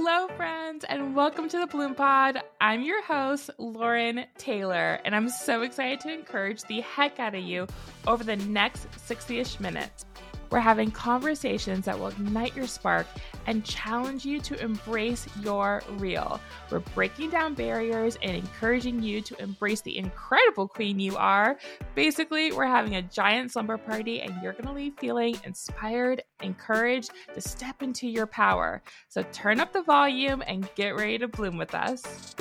Hello, friends, and welcome to the Bloom Pod. I'm your host, Lauren Taylor, and I'm so excited to encourage the heck out of you over the next 60-ish minutes. We're having conversations that will ignite your spark and challenge you to embrace your real. We're breaking down barriers and encouraging you to embrace the incredible queen you are. Basically, we're having a giant slumber party and you're going to leave feeling inspired, encouraged to step into your power. So turn up the volume and get ready to bloom with us.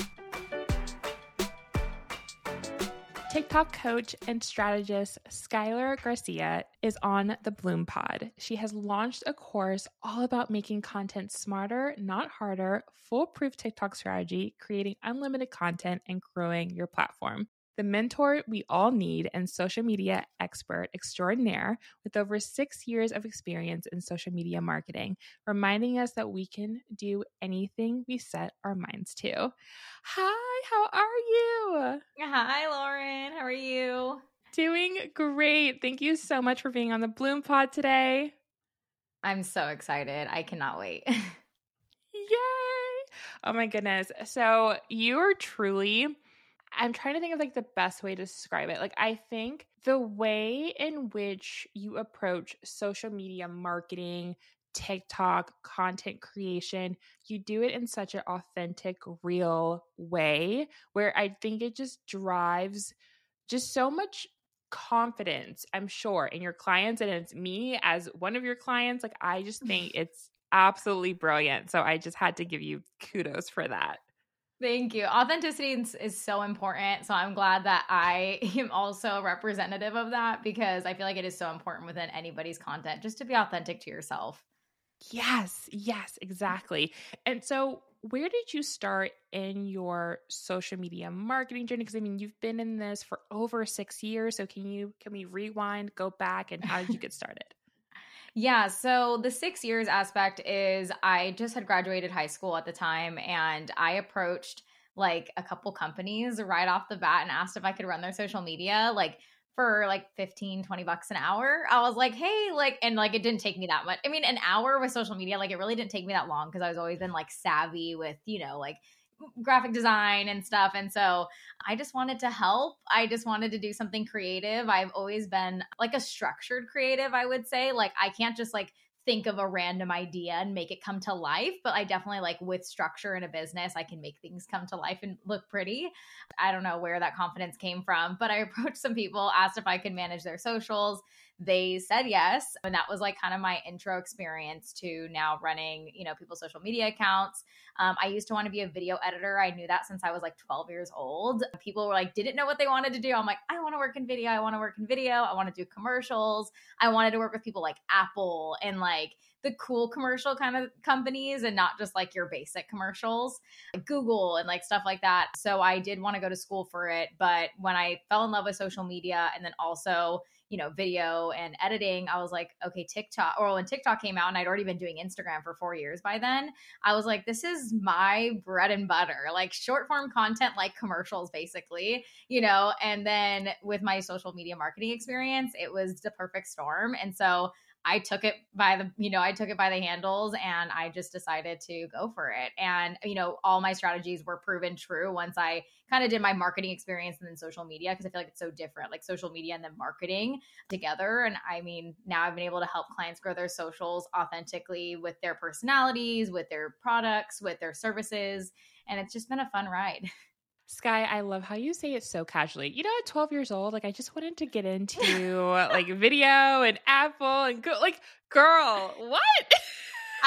TikTok coach and strategist Skylar Garcia is on the Bloom Pod. She has launched a course all about making content smarter, not harder, foolproof TikTok strategy, creating unlimited content, and growing your platform. The mentor we all need and social media expert extraordinaire with over 6 years of experience in social media marketing, reminding us that we can do anything we set our minds to. Hi, how are you? Hi, Lauren. How are you? Doing great. Thank you so much for being on the Bloom Pod today. I'm so excited. I cannot wait. Yay! Oh my goodness. So you are truly... I'm trying to think of like the best way to describe it. Like, I think the way in which you approach social media marketing, TikTok, content creation, you do it in such an authentic, real way where I think it just drives just so much confidence, I'm sure, in your clients. And it's me as one of your clients. Like, I just think it's absolutely brilliant. So I just had to give you kudos for that. Thank you. Authenticity is so important. So I'm glad that I am also representative of that because I feel like it is so important within anybody's content just to be authentic to yourself. Yes, exactly. And so where did you start in your social media marketing journey? Because I mean, you've been in this for over 6 years. So can we rewind, go back, and how did you get started? Yeah. So the 6 years aspect is I just had graduated high school at the time and I approached like a couple companies right off the bat and asked if I could run their social media like for like $15-$20 an hour. I was like, hey, like, and like, it didn't take me that much. I mean, an hour with social media, like it really didn't take me that long because I was always been like savvy with, you know, like graphic design and stuff. And so I just wanted to help. I just wanted to do something creative. I've always been like a structured creative, I would say. Like I can't just like think of a random idea and make it come to life, but I definitely like with structure in a business, I can make things come to life and look pretty. I don't know where that confidence came from, but I approached some people, asked if I could manage their socials. They said yes. And that was like kind of my intro experience to now running, you know, people's social media accounts. I used to want to be a video editor. I knew that since I was like 12 years old. People were like, didn't know what they wanted to do. I'm like, I want to work in video. I want to work in video. I want to do commercials. I wanted to work with people like Apple and like the cool commercial kind of companies and not just like your basic commercials, like Google and like stuff like that. So I did want to go to school for it. But when I fell in love with social media and then also, you know, video and editing, I was like, okay, TikTok, or when TikTok came out and I'd already been doing Instagram for 4 years by then, I was like, this is my bread and butter, like short form content, like commercials, basically, you know, and then with my social media marketing experience, it was the perfect storm. And so I took it by the, you know, I took it by the handles and I just decided to go for it. And, you know, all my strategies were proven true once I kind of did my marketing experience and then social media, because I feel like it's so different, like social media and then marketing together. And I mean, now I've been able to help clients grow their socials authentically with their personalities, with their products, with their services. And it's just been a fun ride. Sky, I love how you say it so casually. You know, at 12 years old, like I just wanted to get into like video and Apple and go, like, girl, what?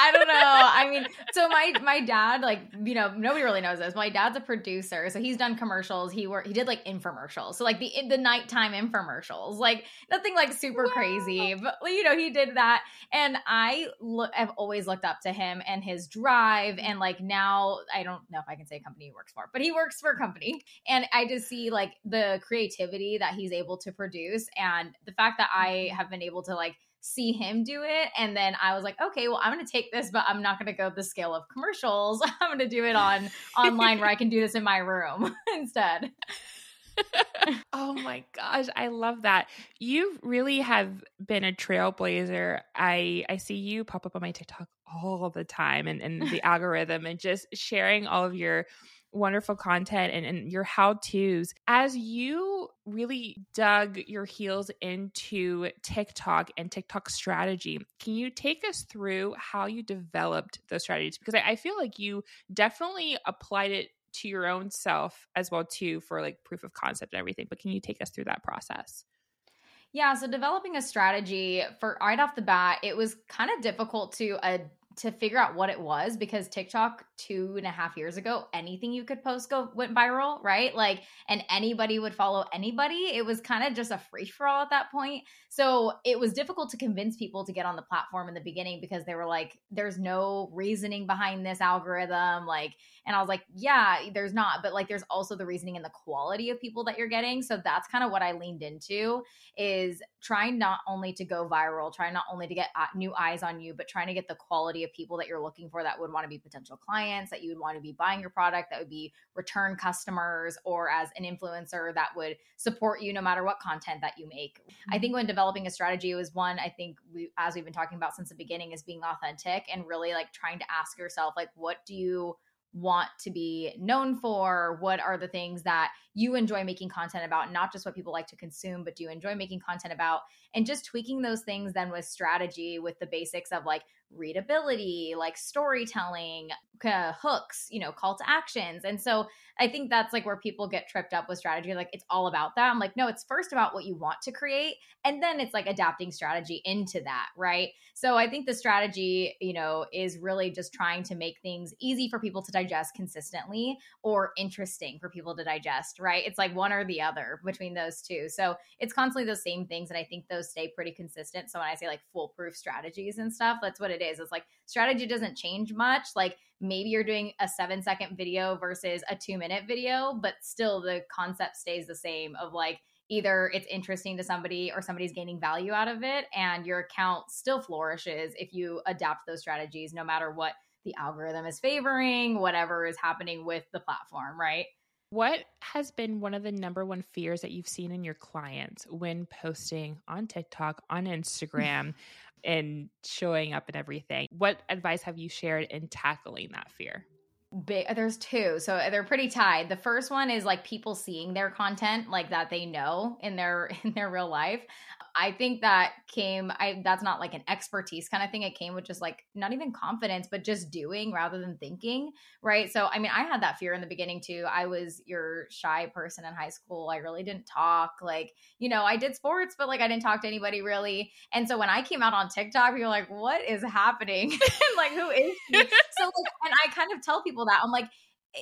I don't know. I mean, so my dad, like, you know, nobody really knows this. My dad's a producer. So he's done commercials. He did like infomercials. So like the nighttime infomercials, like nothing like super crazy, but you know, he did that. And I've always looked up to him and his drive. And like, now I don't know if I can say a company he works for, but he works for a company. And I just see like the creativity that he's able to produce. And the fact that I have been able to like see him do it. And then I was like, okay, well, I'm going to take this, but I'm not going to go the scale of commercials. I'm going to do it online where I can do this in my room instead. Oh my gosh, I love that. You really have been a trailblazer. I see you pop up on my TikTok all the time and the algorithm and just sharing all of your wonderful content and your how-tos. As you really dug your heels into TikTok and TikTok strategy, can you take us through how you developed those strategies? Because I feel like you definitely applied it to your own self as well too, for like proof of concept and everything. But can you take us through that process? Yeah. So developing a strategy for right off the bat, it was kind of difficult to figure out what it was, because TikTok 2.5 years ago, anything you could post went viral, right? Like, and anybody would follow anybody. It was kind of just a free for all at that point. So it was difficult to convince people to get on the platform in the beginning, because they were like, there's no reasoning behind this algorithm. Like, and I was like, yeah, there's not, but like, there's also the reasoning and the quality of people that you're getting. So that's kind of what I leaned into, is trying not only to go viral, trying not only to get new eyes on you, but trying to get the quality of people that you're looking for that would want to be potential clients, that you would want to be buying your product, that would be return customers, or as an influencer that would support you no matter what content that you make. Mm-hmm. I think when developing a strategy was one, I think as we've been talking about since the beginning, is being authentic and really like trying to ask yourself, like, what do you want to be known for? What are the things that you enjoy making content about? Not just what people like to consume, but do you enjoy making content about? And just tweaking those things then with strategy, with the basics of like readability, like storytelling, hooks, you know, call to actions. And so I think that's like where people get tripped up with strategy. Like, it's all about that. I'm like, no, it's first about what you want to create. And then it's like adapting strategy into that, right? So I think the strategy, you know, is really just trying to make things easy for people to digest consistently, or interesting for people to digest, right? It's like one or the other between those two. So it's constantly those same things. And I think those stay pretty consistent. So when I say like foolproof strategies and stuff, that's what it is. It's like strategy doesn't change much. Like, maybe you're doing a 7-second video versus a 2-minute video, but still the concept stays the same of like, either it's interesting to somebody or somebody's gaining value out of it. And your account still flourishes if you adapt those strategies, no matter what the algorithm is favoring, whatever is happening with the platform, right? What has been one of the number one fears that you've seen in your clients when posting on TikTok, on Instagram, and showing up and everything? What advice have you shared in tackling that fear? There's two. So they're pretty tied. The first one is like people seeing their content, like that they know in their real life. I think that that's not like an expertise kind of thing. It came with just like, not even confidence, but just doing rather than thinking, right? So, I mean, I had that fear in the beginning too. I was your shy person in high school. I really didn't talk. Like, you know, I did sports, but like I didn't talk to anybody really. And so when I came out on TikTok, people were like, what is happening? Like, who is she? So like, and I kind of tell people that, I'm like,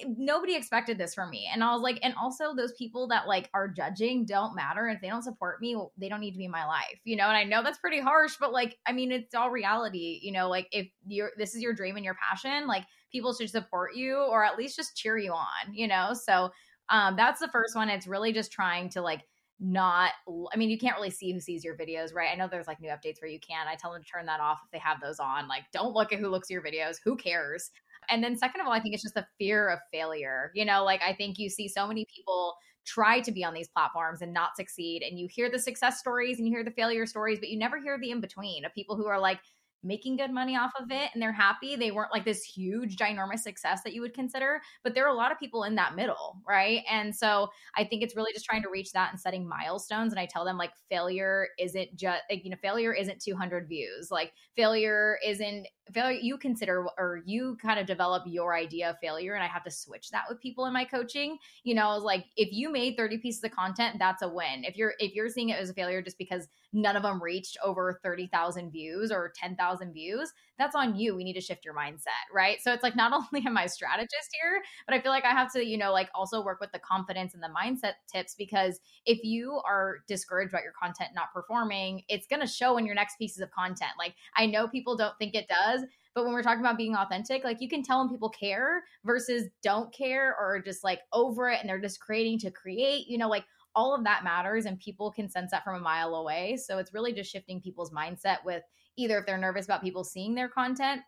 nobody expected this from me. And I was like, and also those people that like are judging don't matter. If they don't support me, well, they don't need to be in my life, you know? And I know that's pretty harsh, but like, I mean, it's all reality, you know, like if this is your dream and your passion, like people should support you or at least just cheer you on, you know? So that's the first one. It's really just trying to like, you can't really see who sees your videos, right? I know there's like new updates where you can. I tell them to turn that off if they have those on. Like, don't look at who looks at your videos. Who cares? And then second of all, I think it's just the fear of failure. You know, like I think you see so many people try to be on these platforms and not succeed. And you hear the success stories and you hear the failure stories, but you never hear the in-between of people who are like making good money off of it and they're happy. They weren't like this huge, ginormous success that you would consider, but there are a lot of people in that middle, right? And so I think it's really just trying to reach that and setting milestones. And I tell them like failure isn't 200 views. Like failure, you consider, or you kind of develop your idea of failure. And I have to switch that with people in my coaching. You know, like if you made 30 pieces of content, that's a win. If you're seeing it as a failure just because none of them reached over 30,000 views or 10,000 views, that's on you. We need to shift your mindset, right? So it's like, not only am I a strategist here, but I feel like I have to, you know, like also work with the confidence and the mindset tips, because if you are discouraged about your content not performing, it's going to show in your next pieces of content. Like I know people don't think it does, but when we're talking about being authentic, like you can tell when people care versus don't care or just like over it and they're just creating to create, you know, like all of that matters and people can sense that from a mile away. So it's really just shifting people's mindset with either if they're nervous about people seeing their content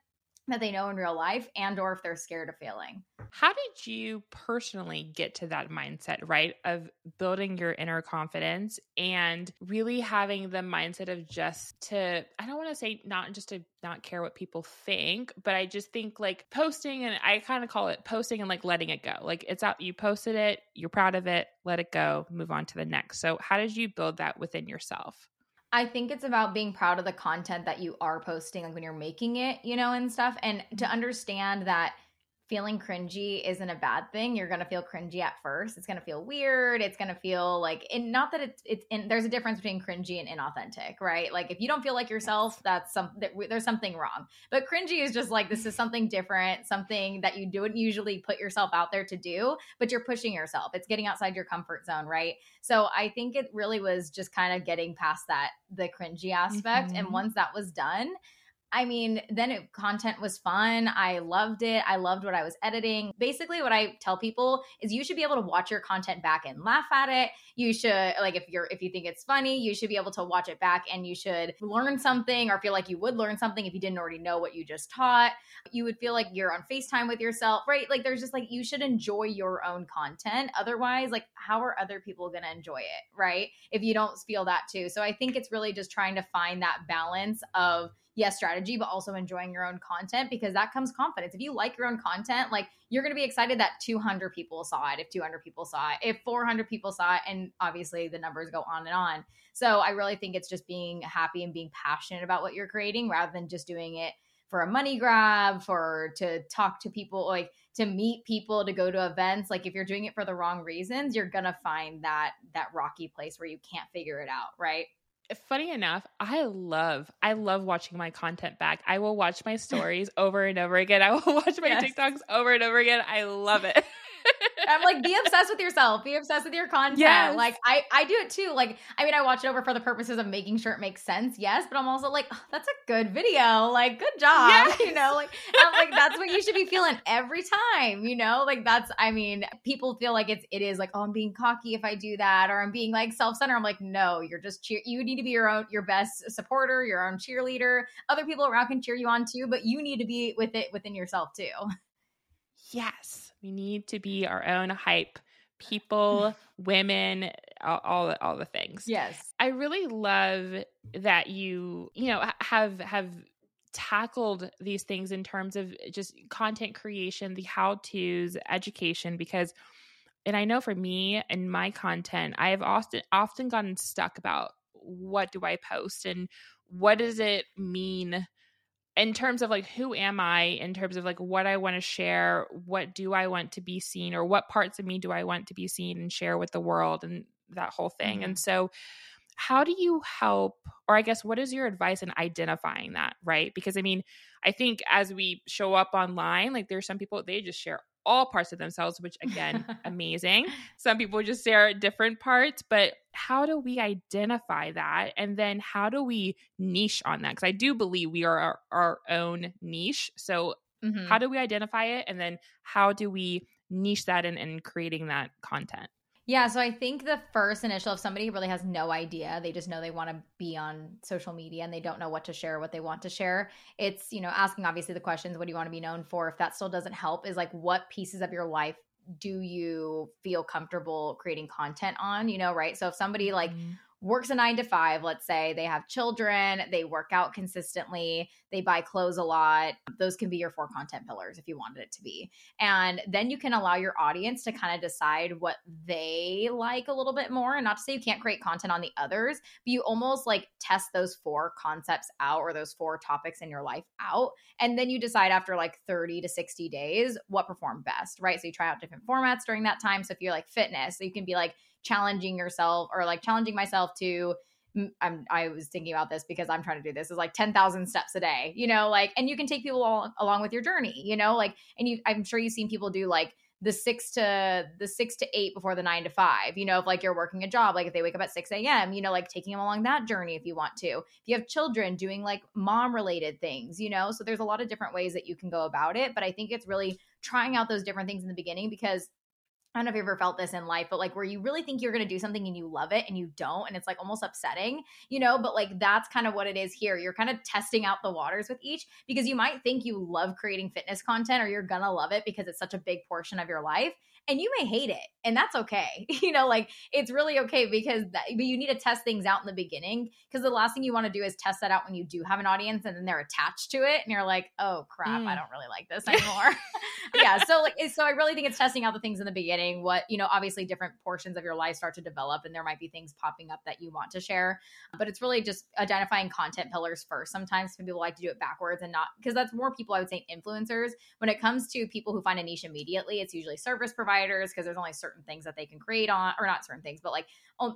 that they know in real life, and or if they're scared of failing. How did you personally get to that mindset, right, of building your inner confidence and really having the mindset of just to, I don't want to say not just to not care what people think, but I just think like posting, and I kind of call it posting and like letting it go. Like it's out, you posted it, you're proud of it, let it go, move on to the next. So how did you build that within yourself? I think it's about being proud of the content that you are posting, like when you're making it, you know, and stuff. And to understand that feeling cringy isn't a bad thing. You're going to feel cringy at first. It's going to feel weird. It's going to feel like, and not that it's and there's a difference between cringy and inauthentic, right? Like if you don't feel like yourself, that's something, there's something wrong. But cringy is just like, this is something different, something that you don't usually put yourself out there to do, but you're pushing yourself. It's getting outside your comfort zone, right? So I think it really was just kind of getting past that, the cringy aspect. Mm-hmm. And once that was done, I mean, then content was fun. I loved it. I loved what I was editing. Basically, what I tell people is you should be able to watch your content back and laugh at it. You should, like, if you think it's funny, you should be able to watch it back and you should learn something or feel like you would learn something if you didn't already know what you just taught. You would feel like you're on FaceTime with yourself, right? Like, there's just like, you should enjoy your own content. Otherwise, like, how are other people going to enjoy it, right? If you don't feel that too. So I think it's really just trying to find that balance of, yes, strategy, but also enjoying your own content, because that comes confidence. If you like your own content, like you're going to be excited that 200 people saw it, if 200 people saw it, if 400 people saw it, and obviously the numbers go on and on. So I really think it's just being happy and being passionate about what you're creating rather than just doing it for a money grab, for to talk to people, like to meet people, to go to events. Like if you're doing it for the wrong reasons, you're going to find that rocky place where you can't figure it out, right? Funny enough, I love watching my content back. I will watch my stories over and over again. I will watch my TikToks over and over again. I love it. I'm like, be obsessed with yourself. Be obsessed with your content. Yes. Like I do it too. Like, I mean, I watch it over for the purposes of making sure it makes sense. Yes. But I'm also like, oh, that's a good video. Like, good job. Yes. You know, like, I'm like, that's what you should be feeling every time, you know, like that's, I mean, people feel like it is like, oh, I'm being cocky if I do that, or I'm being like self-centered. I'm like, no, you're just you need to be your best supporter, your own cheerleader. Other people around can cheer you on too, but you need to be with it within yourself too. Yes. We need to be our own hype people, women, all the things. Yes. I really love that you know, have tackled these things in terms of just content creation, the how-tos, education, because, and I know for me and my content, I have often gotten stuck about what do I post and what does it mean in terms of like, who am I, in terms of like what I want to share, what do I want to be seen, or what parts of me do I want to be seen and share with the world, and that whole thing. Mm-hmm. And so how do you help, or I guess, what is your advice in identifying that, right? Because I mean, I think as we show up online, like there's some people, they just share all parts of themselves, which again, amazing. Some people just share different parts, but how do we identify that? And then how do we niche on that? Because I do believe we are our own niche. So mm-hmm. How do we identify it? And then how do we niche that in creating that content? Yeah. So I think the first initial, if somebody really has no idea, they just know they want to be on social media and they don't know what to share, what they want to share. It's, you know, asking obviously the questions, what do you want to be known for? If that still doesn't help, is like, what pieces of your life do you feel comfortable creating content on, you know, right? So if somebody like works a 9-to-5, let's say they have children, they work out consistently, they buy clothes a lot, those can be your 4 content pillars if you wanted it to be. And then you can allow your audience to kind of decide what they like a little bit more. And not to say you can't create content on the others, but you almost like test those 4 concepts out, or those 4 topics in your life out. And then you decide after like 30 to 60 days what performed best, right? So you try out different formats during that time. So if you're like fitness, so you can be like, challenging yourself, or like challenging myself to, I was thinking about this because I'm trying to do this, is like 10,000 steps a day, you know, like, and you can take people all along with your journey, you know, like, and I'm sure you've seen people do like the 6 to 8 before the 9 to 5, you know, if like you're working a job, like if they wake up at 6 a.m, you know, like taking them along that journey if you want to. If you have children, doing like mom related things, you know, so there's a lot of different ways that you can go about it. But I think it's really trying out those different things in the beginning, because I don't know if you ever felt this in life, but like where you really think you're going to do something and you love it and you don't, and it's like almost upsetting, you know, but like that's kind of what it is here. You're kind of testing out the waters with each, because you might think you love creating fitness content or you're going to love it because it's such a big portion of your life, and you may hate it, and that's okay. You know, like it's really okay, because but you need to test things out in the beginning, because the last thing you want to do is test that out when you do have an audience and then they're attached to it and you're like, oh crap, I don't really like this anymore. Yeah. So I really think it's testing out the things in the beginning. What, you know, obviously different portions of your life start to develop and there might be things popping up that you want to share, but it's really just identifying content pillars first. Sometimes some people like to do it backwards and not, because that's more people, I would say, influencers. When it comes to people who find a niche immediately, it's usually service providers, because there's only certain things that they can create on, or not certain things, but like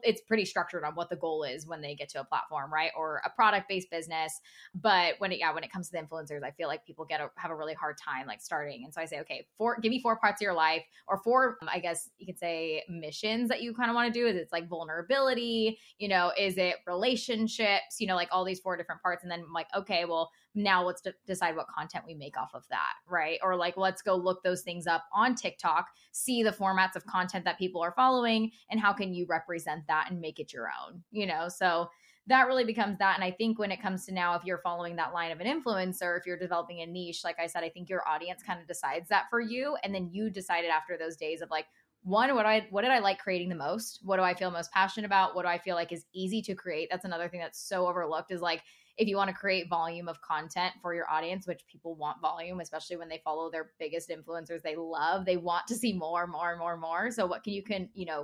it's pretty structured on what the goal is when they get to a platform, right? Or a product-based business. But when it comes to the influencers, I feel like people have a really hard time like starting. And so I say, okay, give me four parts of your life, or four, I guess you could say, missions that you kind of want to do. Is it's like vulnerability, you know, is it relationships, you know, like all these four different parts. And then I'm like, okay, well now let's decide what content we make off of that. Right. Or like, let's go look those things up on TikTok, see the formats of content that people are following, and how can you represent that and make it your own, you know? So that really becomes that. And I think when it comes to now, if you're following that line of an influencer, if you're developing a niche, like I said, I think your audience kind of decides that for you. And then you decided after those days of like, one, what did I like creating the most? What do I feel most passionate about? What do I feel like is easy to create? That's another thing that's so overlooked, is like, if you want to create volume of content for your audience, which people want volume, especially when they follow their biggest influencers they love, they want to see more, more, more, more. So what can you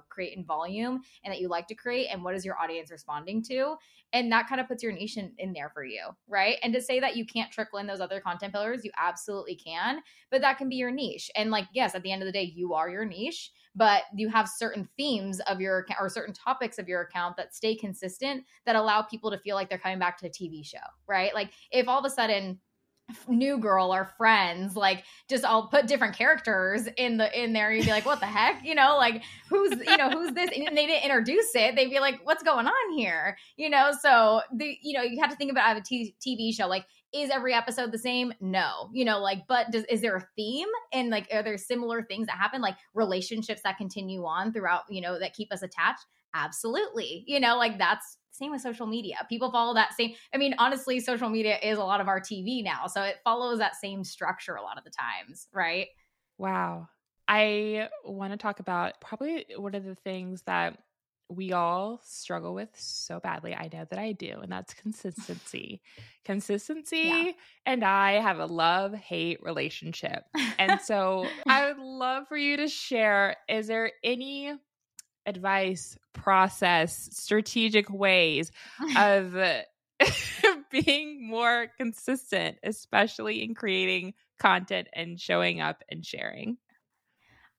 create in volume and that you like to create, and what is your audience responding to? And that kind of puts your niche in there for you, right? And to say that you can't trickle in those other content pillars, you absolutely can, but that can be your niche. And like, yes, at the end of the day, you are your niche, but you have certain themes of your account or certain topics of your account that stay consistent, that allow people to feel like they're coming back to a TV show, right? Like if all of a sudden New Girl or Friends, like just I'll put different characters in there, you'd be like, what the heck, you know, like who's this, and they didn't introduce it, they'd be like, what's going on here, you know? So you have to think about, I have a TV show, like is every episode the same? No, you know, like, but is there a theme? And like, are there similar things that happen, like relationships that continue on throughout, you know, that keep us attached? Absolutely. You know, like that's same with social media. People follow that same. I mean, honestly, social media is a lot of our TV now. So it follows that same structure a lot of the times, right? Wow. I want to talk about probably one of the things that we all struggle with so badly. I know that I do. And that's consistency. Yeah. And I have a love-hate relationship. And so I would love for you to share, is there any advice, process, strategic ways of being more consistent, especially in creating content and showing up and sharing?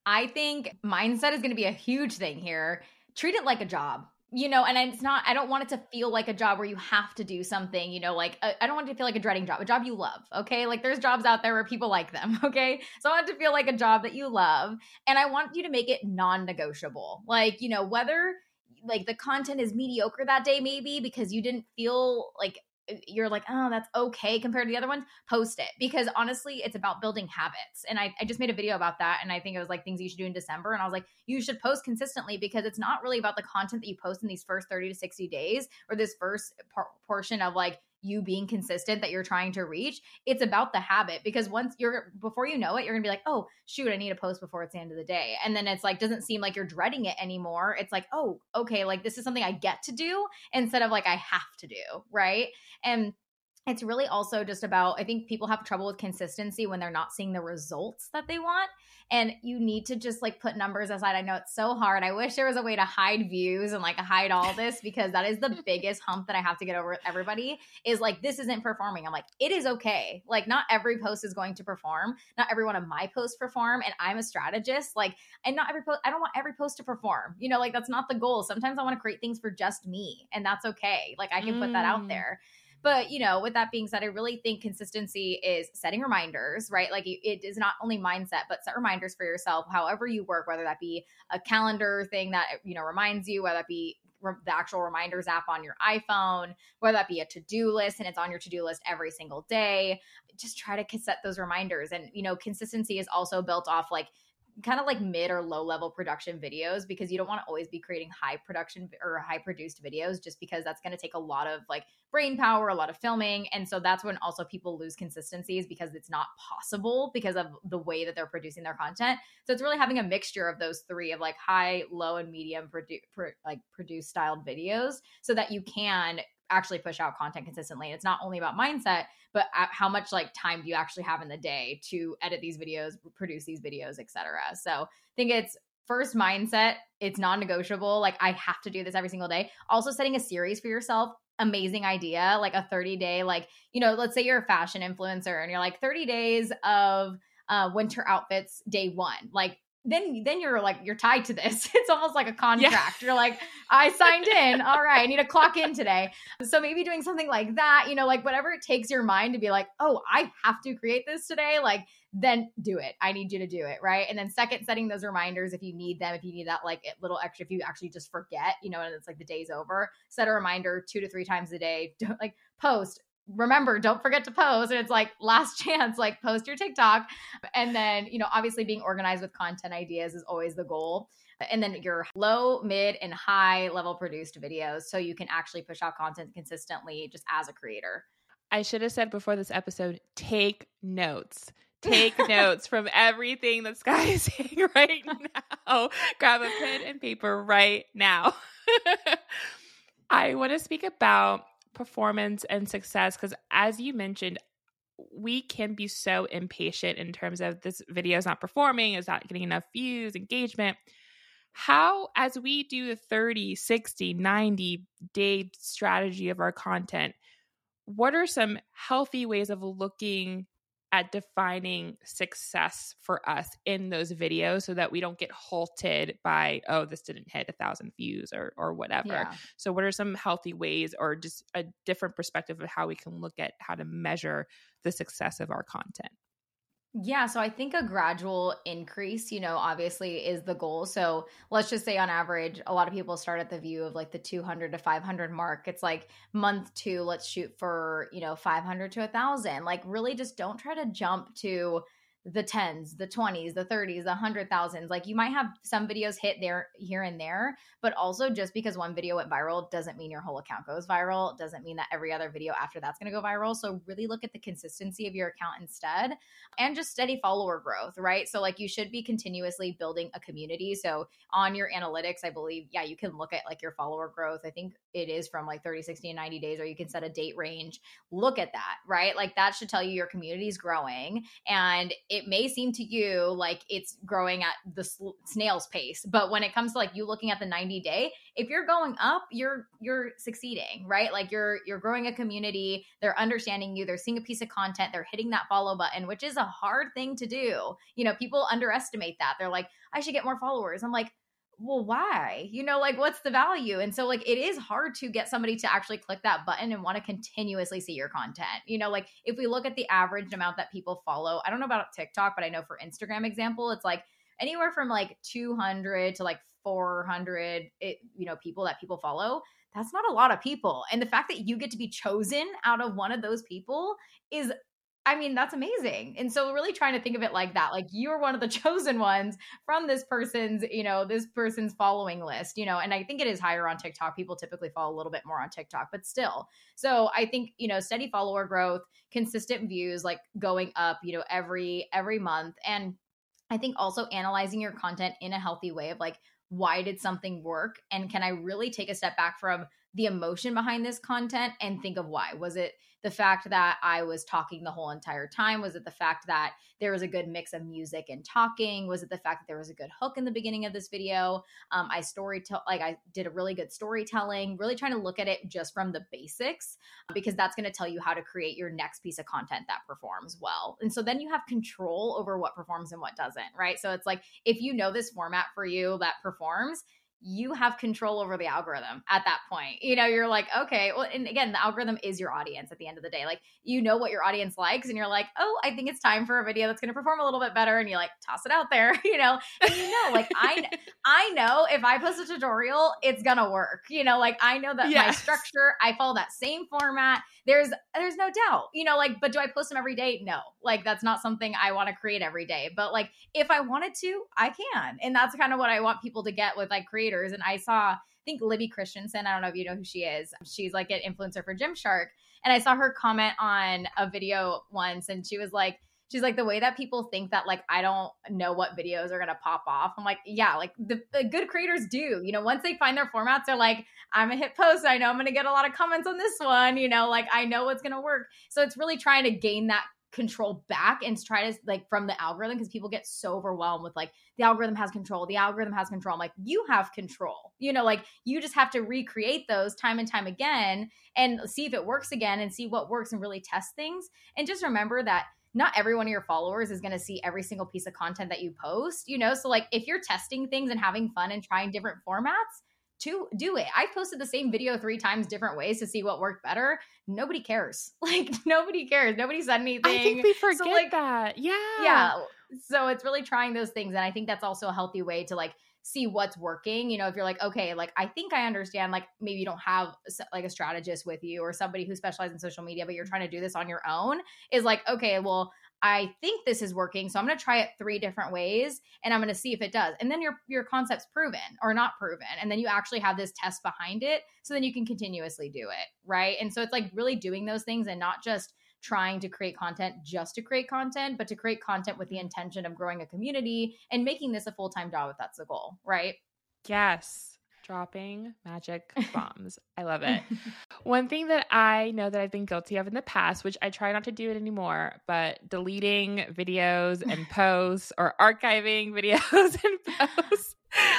I think mindset is going to be a huge thing here. Treat it like a job. You know, and it's not, I don't want it to feel like a job where you have to do something, you know, like I don't want it to feel like a dreading job, a job you love. Okay. Like there's jobs out there where people like them. Okay. So I want it to feel like a job that you love, and I want you to make it non-negotiable. Like, you know, whether like the content is mediocre that day, maybe because you didn't feel like, you're like, oh, that's okay compared to the other ones, post it. Because honestly, it's about building habits. And I just made a video about that. And I think it was like things you should do in December. And I was like, you should post consistently, because it's not really about the content that you post in these first 30 to 60 days or this first portion of like you being consistent that you're trying to reach. It's about the habit, because once before you know it, you're gonna be like, oh shoot, I need to post before it's the end of the day. And then it's like, doesn't seem like you're dreading it anymore. It's like, oh, okay, like this is something I get to do instead of like I have to do, right? And it's really also just about, I think people have trouble with consistency when they're not seeing the results that they want. And you need to just like put numbers aside. I know it's so hard. I wish there was a way to hide views and like hide all this, because that is the biggest hump that I have to get over with everybody, is like, this isn't performing. I'm like, it is okay. Like not every post is going to perform. Not every one of my posts perform. And I'm a strategist. Like, and not every post, I don't want every post to perform, you know, like that's not the goal. Sometimes I want to create things for just me, and that's okay. Like I can put that out there. But, you know, with that being said, I really think consistency is setting reminders, right? Like it is not only mindset, but set reminders for yourself, however you work, whether that be a calendar thing that, you know, reminds you, whether that be the actual reminders app on your iPhone, whether that be a to-do list and it's on your to-do list every single day. Just try to set those reminders. And, you know, consistency is also built off like kind of like mid or low level production videos, because you don't want to always be creating high production or high produced videos, just because that's going to take a lot of like brain power, a lot of filming. And so that's when also people lose consistencies, because it's not possible because of the way that they're producing their content. So it's really having a mixture of those three, of like high, low, and medium produced styled videos, so that you can actually push out content consistently. And it's not only about mindset, but how much like time do you actually have in the day to edit these videos, produce these videos, etc. So I think it's first mindset. It's non-negotiable. Like, I have to do this every single day. Also setting a series for yourself. Amazing idea. Like a 30-day, like, you know, let's say you're a fashion influencer and you're like 30 days of winter outfits day one. Like, then you're like, you're tied to this. It's almost like a contract. Yeah. You're like, I signed in. All right. I need to clock in today. So maybe doing something like that, you know, like whatever it takes your mind to be like, oh, I have to create this today. Like, then do it. I need you to do it. Right. And then second, setting those reminders if you need them, if you need that, like little extra, if you actually just forget, you know, and it's like the day's over, set a reminder 2 to 3 times a day. Don't like post. Remember, don't forget to post. And it's like last chance, like post your TikTok. And then, you know, obviously being organized with content ideas is always the goal. And then your low, mid, and high level produced videos, so you can actually push out content consistently just as a creator. I should have said before this episode, take notes. Take notes from everything that Sky is saying right now. Grab a pen and paper right now. I want to speak about performance and success, because as you mentioned, we can be so impatient in terms of this video is not performing, it's not getting enough views, engagement. How, as we do the 30, 60, 90 day strategy of our content, what are some healthy ways of looking at defining success for us in those videos, so that we don't get halted by, oh, this didn't hit 1,000 views or whatever. Yeah. So what are some healthy ways, or just a different perspective of how we can look at how to measure the success of our content? Yeah. So I think a gradual increase, you know, obviously is the goal. So let's just say on average, a lot of people start at the view of like the 200 to 500 mark. It's like month 2, let's shoot for, you know, 500 to 1,000. Like really just don't try to jump to the 10s, the 20s, the 30s, the 100,000s. Like you might have some videos hit there, here and there, but also just because one video went viral doesn't mean your whole account goes viral. It doesn't mean that every other video after that's going to go viral. So really look at the consistency of your account instead, and just steady follower growth, right? So like you should be continuously building a community. So on your analytics, I believe, yeah, you can look at like your follower growth. I think it is from like 30, 60, and 90 days, or you can set a date range. Look at that, right? Like that should tell you your community is growing, and it may seem to you like it's growing at the snail's pace, but when it comes to like you looking at the 90 day, if you're going up, you're succeeding, right? Like you're growing a community. They're understanding you. They're seeing a piece of content. They're hitting that follow button, which is a hard thing to do. You know, people underestimate that. They're like, I should get more followers. I'm like, well, why? You know, like what's the value? And so like it is hard to get somebody to actually click that button and want to continuously see your content. You know, like if we look at the average amount that people follow, I don't know about TikTok, but I know for Instagram example, it's like anywhere from like 200 to like 400, you know, people that people follow. That's not a lot of people. And the fact that you get to be chosen out of one of those people is, I mean, that's amazing. And so really trying to think of it like that, like you're one of the chosen ones from this person's, you know, this person's following list, you know, and I think it is higher on TikTok. People typically follow a little bit more on TikTok, but still. So I think, you know, steady follower growth, consistent views, like going up, you know, every month. And I think also analyzing your content in a healthy way of like, why did something work? And can I really take a step back from the emotion behind this content and think of why? Was it the fact that I was talking the whole entire time? Was it the fact that there was a good mix of music and talking? Was it the fact that there was a good hook in the beginning of this video? I did a really good storytelling, really trying to look at it just from the basics, because that's going to tell you how to create your next piece of content that performs well. And so then you have control over what performs and what doesn't, right? So it's like, if you know this format for you that performs, you have control over the algorithm at that point. You know, you're like, okay, well, and again, the algorithm is your audience at the end of the day. Like, you know what your audience likes, and you're like, oh, I think it's time for a video that's going to perform a little bit better. And you like toss it out there, you know, and you know, like I know if I post a tutorial, it's going to work, you know, like I know that my structure, I follow that same format. There's no doubt, you know, like, but do I post them every day? No, like that's not something I want to create every day. But like, if I wanted to, I can. And that's kind of what I want people to get with like creators. And I saw, I think Libby Christensen, I don't know if you know who she is. She's like an influencer for Gymshark. And I saw her comment on a video once and she was like, she's like, the way that people think that like, I don't know what videos are going to pop off. I'm like, yeah, like the good creators do, you know, once they find their formats, they're like, I'm a hit post. I know I'm going to get a lot of comments on this one, you know, like I know what's going to work. So it's really trying to gain that control back and try to like from the algorithm, because people get so overwhelmed with like the algorithm has control. The algorithm has control. I'm like, you have control, you know, like you just have to recreate those time and time again and see if it works again and see what works and really test things. And just remember that not every one of your followers is going to see every single piece of content that you post, you know? So like if you're testing things and having fun and trying different formats, to do it. I posted the same video 3 times different ways to see what worked better. Nobody cares. Like nobody cares. Nobody said anything. I think we forget so, like, that. Yeah. Yeah. So it's really trying those things. And I think that's also a healthy way to like see what's working. You know, if you're like, okay, like, I think I understand, like maybe you don't have like a strategist with you or somebody who specializes in social media, but you're trying to do this on your own is like, okay, well, I think this is working. So I'm going to try it 3 different ways and I'm going to see if it does. And then your concept's proven or not proven. And then you actually have this test behind it. So then you can continuously do it. Right. And so it's like really doing those things and not just trying to create content just to create content, but to create content with the intention of growing a community and making this a full-time job if that's the goal. Right. Yes. Dropping magic bombs. I love it. One thing that I know that I've been guilty of in the past, which I try not to do it anymore, but deleting videos and posts or archiving videos and posts.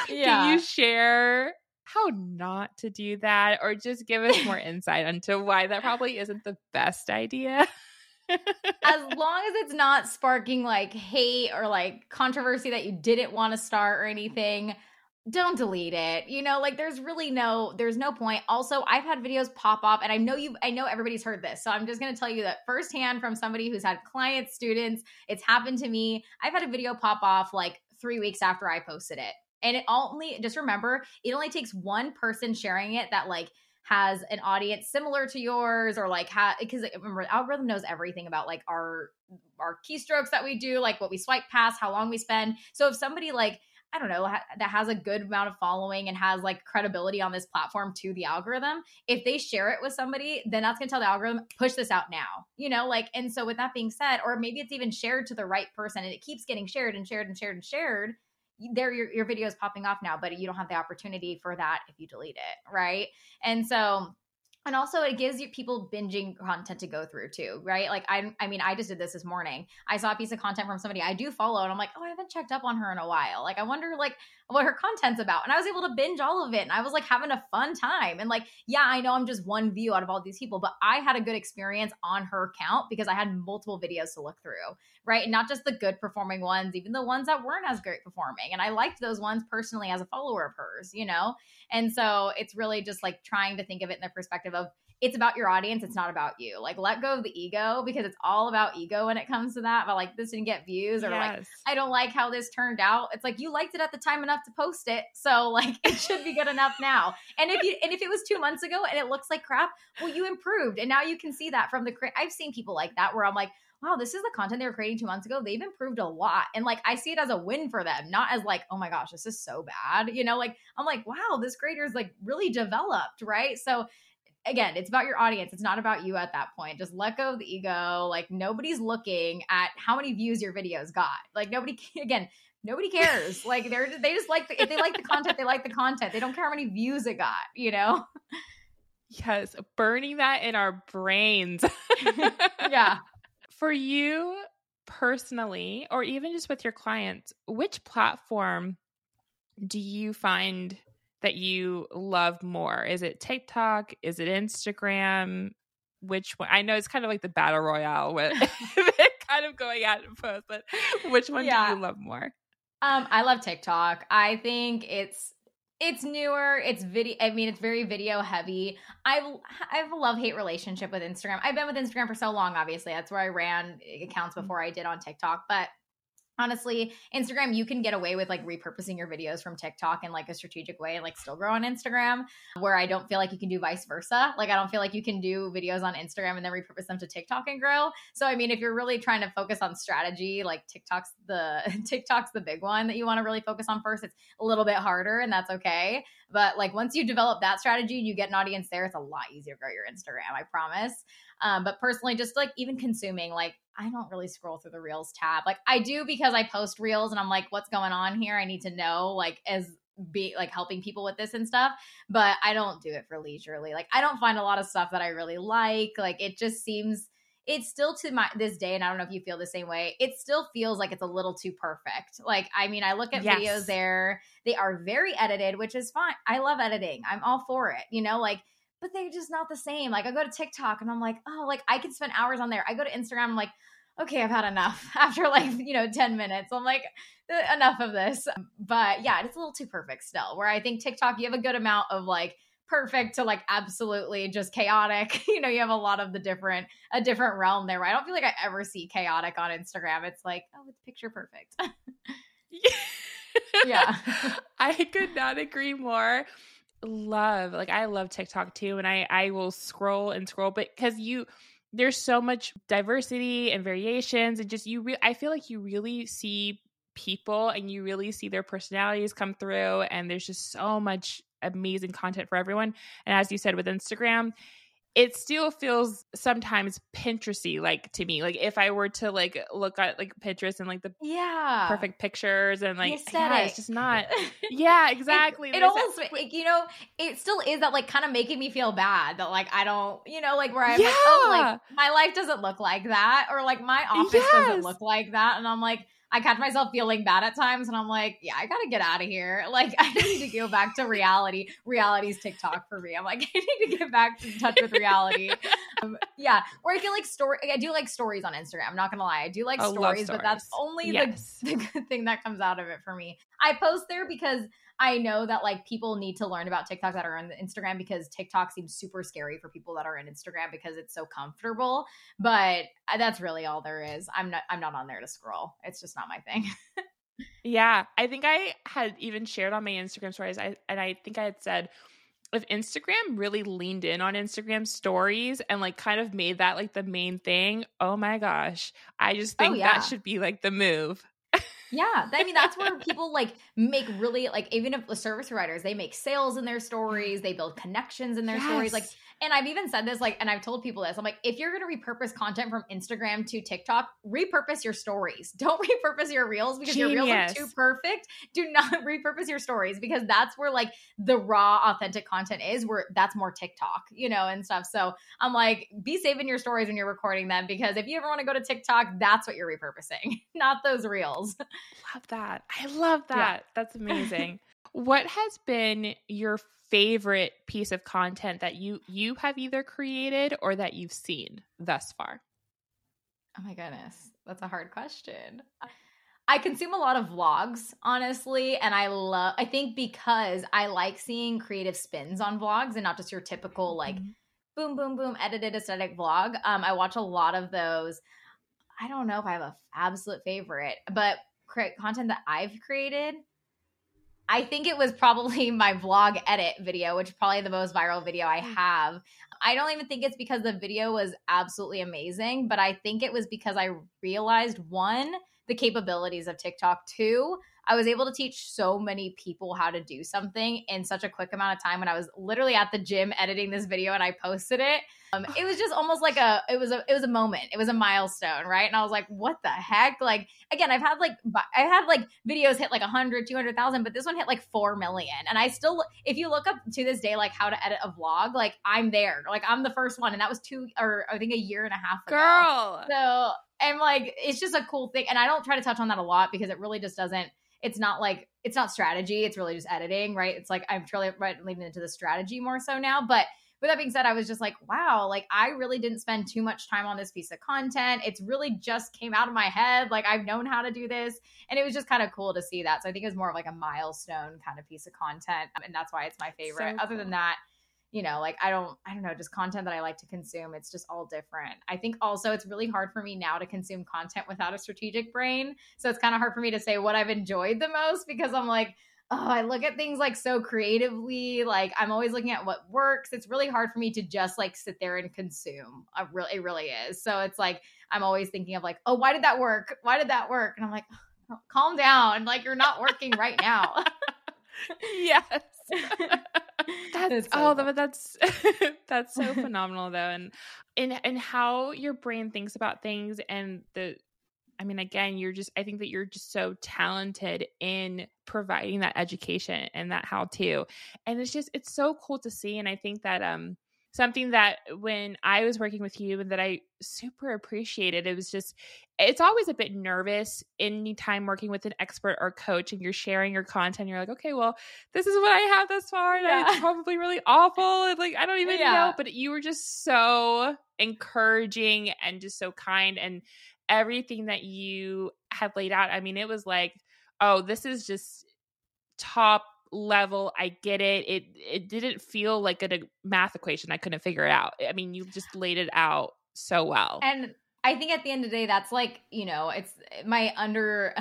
Yeah. Can you share how not to do that or just give us more insight into why that probably isn't the best idea? As long as it's not sparking like hate or like controversy that you didn't want to start or anything, don't delete it. You know, like there's no point. Also, I've had videos pop up and I know everybody's heard this. So I'm just going to tell you that firsthand from somebody who's had clients, students, it's happened to me. I've had a video pop off like 3 weeks after I posted it. And it only takes one person sharing it that like has an audience similar to yours or like because remember the algorithm knows everything about like our keystrokes that we do, like what we swipe past, how long we spend. So if somebody like, I don't know, that has a good amount of following and has like credibility on this platform to the algorithm, if they share it with somebody, then that's going to tell the algorithm, push this out now, you know, like, and so with that being said, or maybe it's even shared to the right person and it keeps getting shared and shared and shared and shared, there, your video is popping off now, but you don't have the opportunity for that if you delete it. Right. And so, and also it gives you people binging content to go through too, right? Like, I mean, I just did this morning. I saw a piece of content from somebody I do follow and I'm like, oh, I haven't checked up on her in a while. Like, I wonder like what her content's about. And I was able to binge all of it. And I was like having a fun time. And like, yeah, I know I'm just one view out of all these people, but I had a good experience on her account because I had multiple videos to look through, right? And not just the good performing ones, even the ones that weren't as great performing. And I liked those ones personally as a follower of hers, you know? And so it's really just like trying to think of it in the perspective of it's about your audience. It's not about you. Like let go of the ego because it's all about ego when it comes to that. But like this didn't get views or like, I don't like how this turned out. It's like, you liked it at the time enough to post it. So like, it should be good enough now. And if it was 2 months ago and it looks like crap, well, you improved. And now you can see that from I've seen people like that where I'm like, wow, this is the content they were creating 2 months ago. They've improved a lot. And like, I see it as a win for them, not as like, oh my gosh, this is so bad. You know, like, I'm like, wow, this creator is like really developed. Right. So again, it's about your audience. It's not about you at that point. Just let go of the ego. Like nobody's looking at how many views your videos got. Like nobody cares. Like they just like, if they like the content, they like the content. They don't care how many views it got, you know? Yes. Burning that in our brains. Yeah. For you personally, or even just with your clients, which platform do you find that you love more? Is it TikTok? Is it Instagram? Which one? I know it's kind of like the battle royale with kind of going at it and post, but which one do you love more? I love TikTok. I think it's It's newer. It's video. I mean, it's very video heavy. I have a love-hate relationship with Instagram. I've been with Instagram for so long, obviously. That's where I ran accounts before I did on TikTok. But honestly, Instagram, you can get away with like repurposing your videos from TikTok in like a strategic way and like still grow on Instagram, where I don't feel like you can do vice versa. Like I don't feel like you can do videos on Instagram and then repurpose them to TikTok and grow. So I mean, if you're really trying to focus on strategy, like TikTok's the big one that you want to really focus on first. It's a little bit harder and that's okay. But like once you develop that strategy and you get an audience there, it's a lot easier to grow your Instagram, I promise. But personally, just like even consuming, like I don't really scroll through the Reels tab. Like I do because I post Reels and I'm like, what's going on here? I need to know, like helping people with this and stuff. But I don't do it for leisurely. Like I don't find a lot of stuff that I really like. Like it just seems, it's still to this day, and I don't know if you feel the same way, it still feels like it's a little too perfect. Like, I mean, I look at videos there, they are very edited, which is fine. I love editing. I'm all for it, you know, like, but they're just not the same. Like I go to TikTok and I'm like, oh, like I could spend hours on there. I go to Instagram, I'm like, okay, I've had enough after like, you know, 10 minutes. I'm like, enough of this. But yeah, it's a little too perfect still, where I think TikTok, you have a good amount of like perfect to like absolutely just chaotic. You know, you have a lot of a different realm there. Where I don't feel like I ever see chaotic on Instagram. It's like, oh, it's picture perfect. Yeah. I could not agree more. I love TikTok too. And I will scroll and scroll, but cause there's so much diversity and variations and just I feel like you really see people and you really see their personalities come through, and there's just so much amazing content for everyone. And as you said, with Instagram, it still feels sometimes Pinteresty, like to me, like if I were to like look at like Pinterest and like the perfect pictures and like, it's just not. Yeah, exactly. It almost, you know, it still is that like kind of making me feel bad that like, I don't, you know, like where I'm like, oh, like my life doesn't look like that. Or like my office doesn't look like that. And I'm like, I catch myself feeling bad at times and I'm like, yeah, I got to get out of here. Like I need to go back to reality. Reality's TikTok for me. I'm like, I need to get back in touch with reality. Yeah. Or I feel like I do like stories on Instagram. I'm not going to lie. I do like stories, but that's only the good thing that comes out of it for me. I post there because I know that like people need to learn about TikTok that are on Instagram, because TikTok seems super scary for people that are on Instagram because it's so comfortable, but that's really all there is. I'm not on there to scroll. It's just not my thing. Yeah. I think I had even shared on my Instagram stories. I think I had said, if Instagram really leaned in on Instagram stories and like kind of made that like the main thing, oh my gosh, I just think that should be like the move. Yeah. I mean, that's where people like make really like, even if the service providers, they make sales in their stories, they build connections in their stories. Like, and I've even said this, like, and I've told people this, I'm like, if you're going to repurpose content from Instagram to TikTok, repurpose your stories. Don't repurpose your Reels, because your Reels are too perfect. Do not repurpose your stories, because that's where like the raw authentic content is, where that's more TikTok, you know, and stuff. So I'm like, be saving your stories when you're recording them, because if you ever want to go to TikTok, that's what you're repurposing, not those Reels. Love that. I love that. Yeah. That's amazing. What has been your favorite piece of content that you have either created or that you've seen thus far? Oh my goodness. That's a hard question. I consume a lot of vlogs, honestly, and I think because I like seeing creative spins on vlogs and not just your typical like boom, boom, boom, edited aesthetic vlog. I watch a lot of those. I don't know if I have an absolute favorite, but content that I've created, I think it was probably my vlog edit video, which is probably the most viral video I have. I don't even think it's because the video was absolutely amazing, but I think it was because I realized, one, the capabilities of TikTok, two, I was able to teach so many people how to do something in such a quick amount of time when I was literally at the gym editing this video and I posted it. It was just almost like it was a moment. It was a milestone, right? And I was like, what the heck? Like, again, I had videos hit like 100, 200,000, but this one hit like 4 million. And I still, if you look up to this day, like how to edit a vlog, like I'm there, like I'm the first one. And that was I think a year and a half ago. Girl. So I'm like, it's just a cool thing. And I don't try to touch on that a lot because it really just doesn't, it's not strategy. It's really just editing, right? It's like I'm truly leaning into the strategy more so now, but With that being said, I was just like, wow, like I really didn't spend too much time on this piece of content. It's really just came out of my head. Like I've known how to do this. And it was just kind of cool to see that. So I think it was more of like a milestone kind of piece of content. And that's why it's my favorite. So cool. Other than that, you know, like I don't know, just content that I like to consume. It's just all different. I think also it's really hard for me now to consume content without a strategic brain. So it's kind of hard for me to say what I've enjoyed the most because I'm like, oh, I look at things like so creatively. Like I'm always looking at what works. It's really hard for me to just like sit there and consume. It really is. So it's like, I'm always thinking of like, oh, why did that work? Why did that work? And I'm like, oh, calm down. Like you're not working right now. Yes. That's so phenomenal though, and how your brain thinks about things, and I think that you're just so talented in providing that education and that how to, and it's so cool to see. And I think that something that when I was working with you and that I super appreciated, it was just, it's always a bit nervous anytime working with an expert or coach and you're sharing your content. You're like, okay, well, this is what I have thus far. And yeah. It's probably really awful. And like, I don't even know, but you were just so encouraging and just so kind, and everything that you had laid out. I mean, it was like, oh, this is just top level. I get it. It didn't feel like a math equation. I couldn't figure it out. I mean, you just laid it out so well. And I think at the end of the day, that's like, you know, it's my under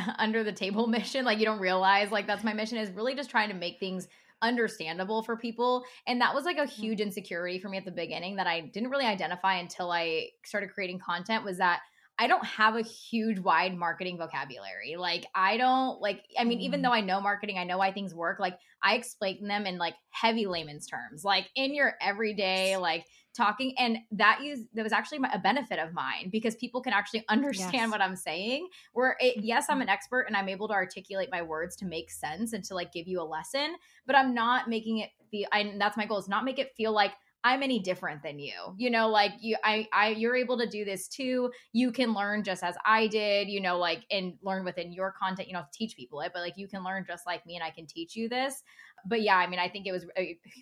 the table mission. Like you don't realize like that's my mission, is really just trying to make things understandable for people. And that was like a huge insecurity for me at the beginning that I didn't really identify until I started creating content, was that I don't have a huge wide marketing vocabulary. Like I don't like, I mean, even though I know marketing, I know why things work. Like I explain them in like heavy layman's terms, like in your everyday, like talking. And that was actually a benefit of mine, because people can actually understand what I'm saying, where I'm an expert and I'm able to articulate my words to make sense and to like give you a lesson, but I'm not making it feel, and that's my goal, is not make it feel like I'm any different than you, you know, like you're able to do this too. You can learn just as I did, you know, like, and learn within your content. You don't have to teach people it, but like, you can learn just like me and I can teach you this. But yeah, I mean, I think it was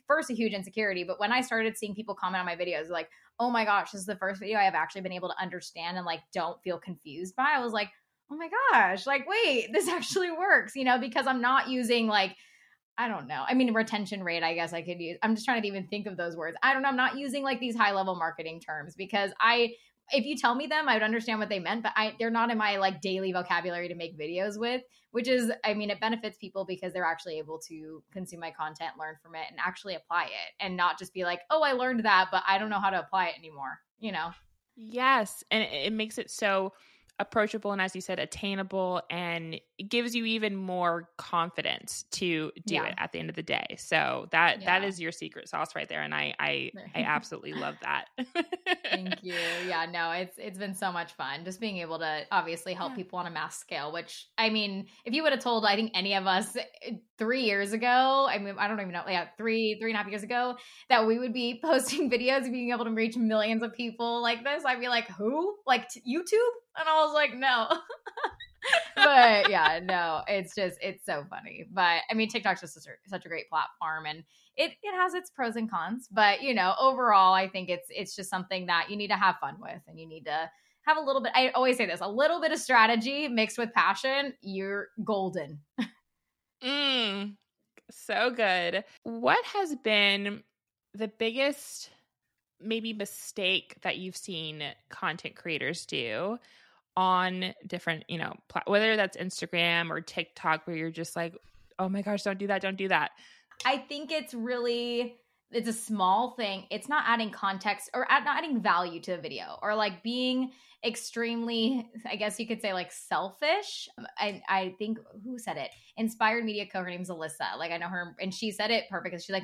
first a huge insecurity, but when I started seeing people comment on my videos, like, oh my gosh, this is the first video I have actually been able to understand and like, don't feel confused by. I was like, oh my gosh, like, wait, this actually works, you know, because I'm not using like, I don't know. I mean, retention rate, I guess I could use. I'm just trying to even think of those words. I don't know. I'm not using like these high level marketing terms, because if you tell me them, I would understand what they meant, but they're not in my like daily vocabulary to make videos with, which is, I mean, it benefits people because they're actually able to consume my content, learn from it, and actually apply it, and not just be like, oh, I learned that, but I don't know how to apply it anymore, you know? Yes. And it makes it so approachable, and as you said, attainable, and it gives you even more confidence to do it at the end of the day. So that is your secret sauce right there. And I absolutely love that. Thank you. Yeah, no, it's been so much fun just being able to obviously help people on a mass scale, which, I mean, if you would have told, I think any of us 3 years ago, I mean, I don't even know, yeah, three and a half years ago, that we would be posting videos and being able to reach millions of people like this, I'd be like, who? Like YouTube? And I was like, no. But yeah, no, it's so funny. But I mean, TikTok's just such a great platform, and it has its pros and cons, but you know, overall, I think it's just something that you need to have fun with, and you need to have a little bit, I always say this, a little bit of strategy mixed with passion, you're golden. So good. What has been the biggest maybe mistake that you've seen content creators do on different, you know, whether that's Instagram or TikTok, where you're just like, oh my gosh, don't do that. Don't do that. I think it's a small thing. It's not adding context or not adding value to the video, or like being extremely, I guess you could say, like selfish. I think, who said it? Inspired Media Co. Her name's Alyssa. Like I know her, and she said it perfect. Cause she like,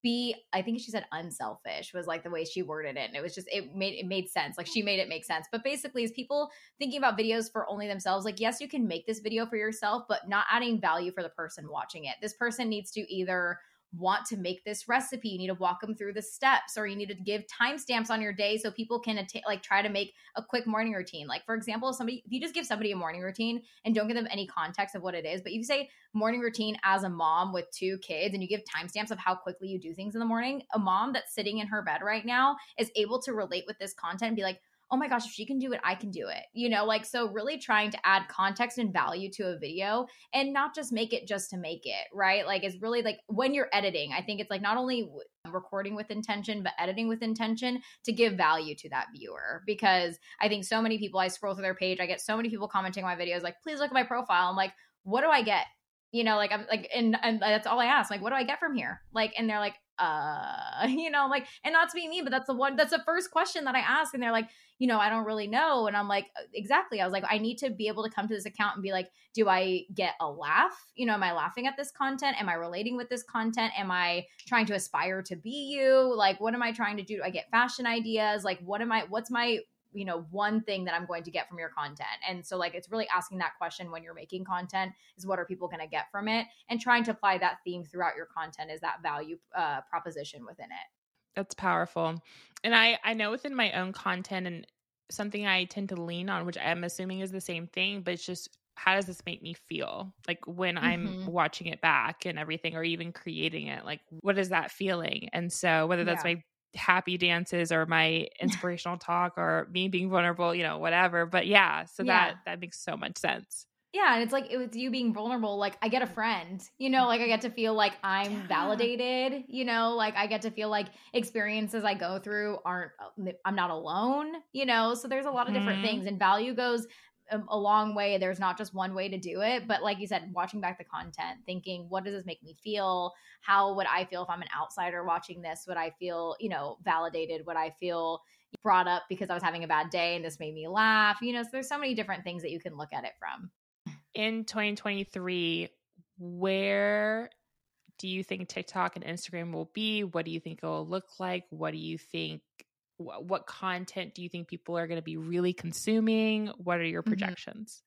be, I think she said unselfish was like the way she worded it. And it was just, it made sense. Like she made it make sense. But basically is people thinking about videos for only themselves. Like, yes, you can make this video for yourself, but not adding value for the person watching it. This person needs to either want to make this recipe. You need to walk them through the steps, or you need to give timestamps on your day so people can try to make a quick morning routine. Like, for example, if you just give somebody a morning routine and don't give them any context of what it is, but you say morning routine as a mom with two kids and you give timestamps of how quickly you do things in the morning, a mom that's sitting in her bed right now is able to relate with this content and be like, oh my gosh, if she can do it, I can do it. You know, like, so really trying to add context and value to a video and not just make it just to make it, right? Like, it's really like when you're editing, I think it's like not only recording with intention, but editing with intention to give value to that viewer. Because I think so many people, I scroll through their page, I get so many people commenting on my videos, like, please look at my profile. I'm like, what do I get? You know, like, I'm like, and that's all I ask. Like, what do I get from here? Like, and they're like, you know, like, and not to be mean, but that's the first question that I ask. And they're like, you know, I don't really know. And I'm like, exactly. I was like, I need to be able to come to this account and be like, do I get a laugh? You know, am I laughing at this content? Am I relating with this content? Am I trying to aspire to be you? Like, what am I trying to do? Do I get fashion ideas? Like, what's my, you know, one thing that I'm going to get from your content? And so, like, it's really asking that question when you're making content is what are people going to get from it, and trying to apply that theme throughout your content is that value proposition within it. That's powerful. And I know within my own content, and something I tend to lean on, which I'm assuming is the same thing, but it's just, how does this make me feel? Like, when I'm watching it back and everything, or even creating it, like, what is that feeling? And so whether that's my happy dances or my inspirational talk or me being vulnerable, you know, whatever. But yeah, so that makes so much sense. Yeah. And it's like, it was you being vulnerable. Like, I get a friend, you know, like I get to feel like I'm validated, you know, like I get to feel like experiences I go through I'm not alone, you know? So there's a lot of different things, and value goes a long way. There's not just one way to do it, but like you said, watching back the content, thinking, what does this make me feel? How would I feel if I'm an outsider watching this? Would I feel, you know, validated? Would I feel brought up because I was having a bad day and this made me laugh? You know, so there's so many different things that you can look at it from. In 2023, where do you think TikTok and Instagram will be? What do you think it'll look like? What do you think? What content do you think people are going to be really consuming? What are your projections?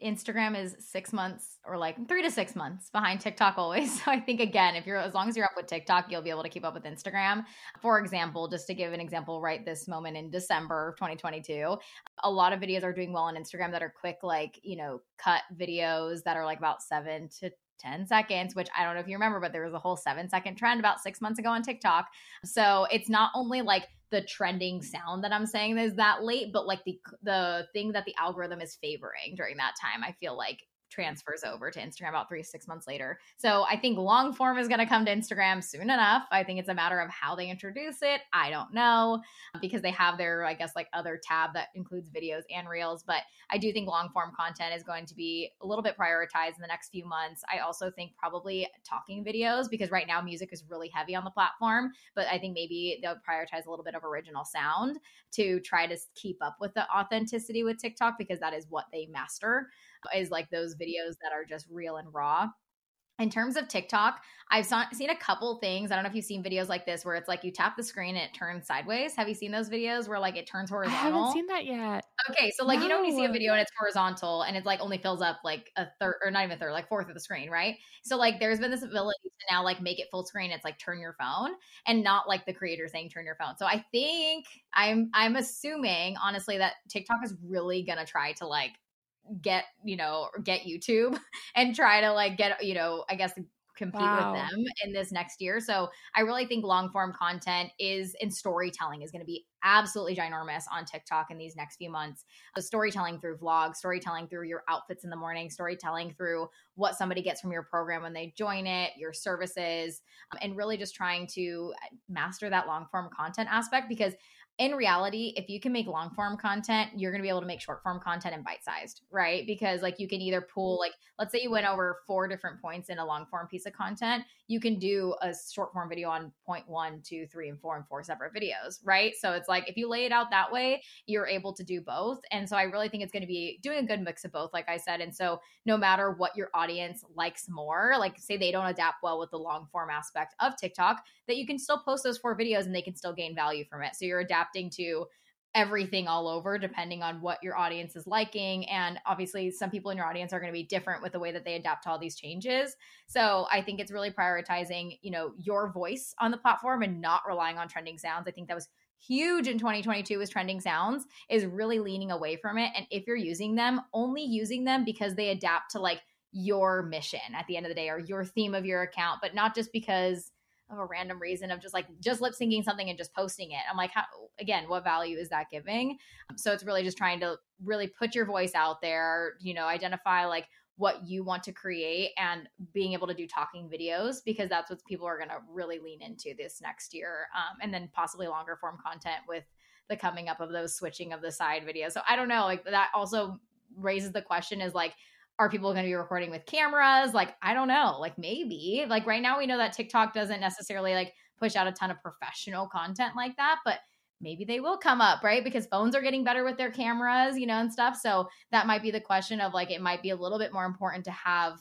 Instagram is 6 months, or like 3 to 6 months behind TikTok always. So I think, again, if you're, as long as you're up with TikTok, you'll be able to keep up with Instagram. For example, just to give an example, right this moment in December of 2022, a lot of videos are doing well on Instagram that are quick, like, you know, cut videos that are like about 7 to 10 seconds, which I don't know if you remember, but there was a whole 7-second trend about 6 months ago on TikTok. So it's not only like the trending sound that I'm saying is that late, but like the thing that the algorithm is favoring during that time, I feel like transfers over to Instagram about 3 to 6 months later. So I think long form is going to come to Instagram soon enough. I think it's a matter of how they introduce it. I don't know, because they have their, I guess, like other tab that includes videos and reels. But I do think long form content is going to be a little bit prioritized in the next few months. I also think probably talking videos, because right now music is really heavy on the platform, but I think maybe they'll prioritize a little bit of original sound to try to keep up with the authenticity with TikTok, because that is what they master, is like those videos that are just real and raw. In terms of TikTok, I've seen a couple things. I don't know if you've seen videos like this where it's like you tap the screen and it turns sideways. Have you seen those videos where like it turns horizontal? I haven't seen that yet. Okay. So like, no. You know, when you see a video and it's horizontal and it's like only fills up like a third, or not even a third, like fourth of the screen, right? So like there's been this ability to now like make it full screen. It's like turn your phone, and not like the creator saying turn your phone. So I think I'm assuming honestly that TikTok is really going to try to like get YouTube and try to like get, you know, I guess compete with them in this next year. So I really think long form content is, and storytelling is going to be absolutely ginormous on TikTok in these next few months. So storytelling through vlogs, storytelling through your outfits in the morning, storytelling through what somebody gets from your program when they join it, your services, and really just trying to master that long form content aspect, because in reality, if you can make long form content, you're going to be able to make short form content and bite-sized, right? Because like you can either pull, like, let's say you went over 4 different points in a long form piece of content. You can do a short form video on point 1, 2, 3, and 4 in 4 separate videos, right? So it's like, if you lay it out that way, you're able to do both. And so I really think it's going to be doing a good mix of both, like I said. And so no matter what your audience likes more, like say they don't adapt well with the long form aspect of TikTok, that you can still post those 4 videos and they can still gain value from it. So you're adapting to everything all over, depending on what your audience is liking. And obviously some people in your audience are going to be different with the way that they adapt to all these changes. So I think it's really prioritizing, you know, your voice on the platform and not relying on trending sounds. I think that was huge in 2022 is trending sounds, is really leaning away from it. And if you're using them, only using them because they adapt to like your mission at the end of the day or your theme of your account, but not just because of a random reason of just like just lip syncing something and just posting it. I'm like, how, again, what value is that giving? So it's really just trying to really put your voice out there, you know, identify like what you want to create and being able to do talking videos, because that's what people are going to really lean into this next year. And then possibly longer form content with the coming up of those switching of the side videos. So I don't know, like that also raises the question is like, are people going to be recording with cameras? Like, I don't know, like maybe like right now we know that TikTok doesn't necessarily like push out a ton of professional content like that, but maybe they will come up, right? Because phones are getting better with their cameras, you know, and stuff. So that might be the question of like, it might be a little bit more important to have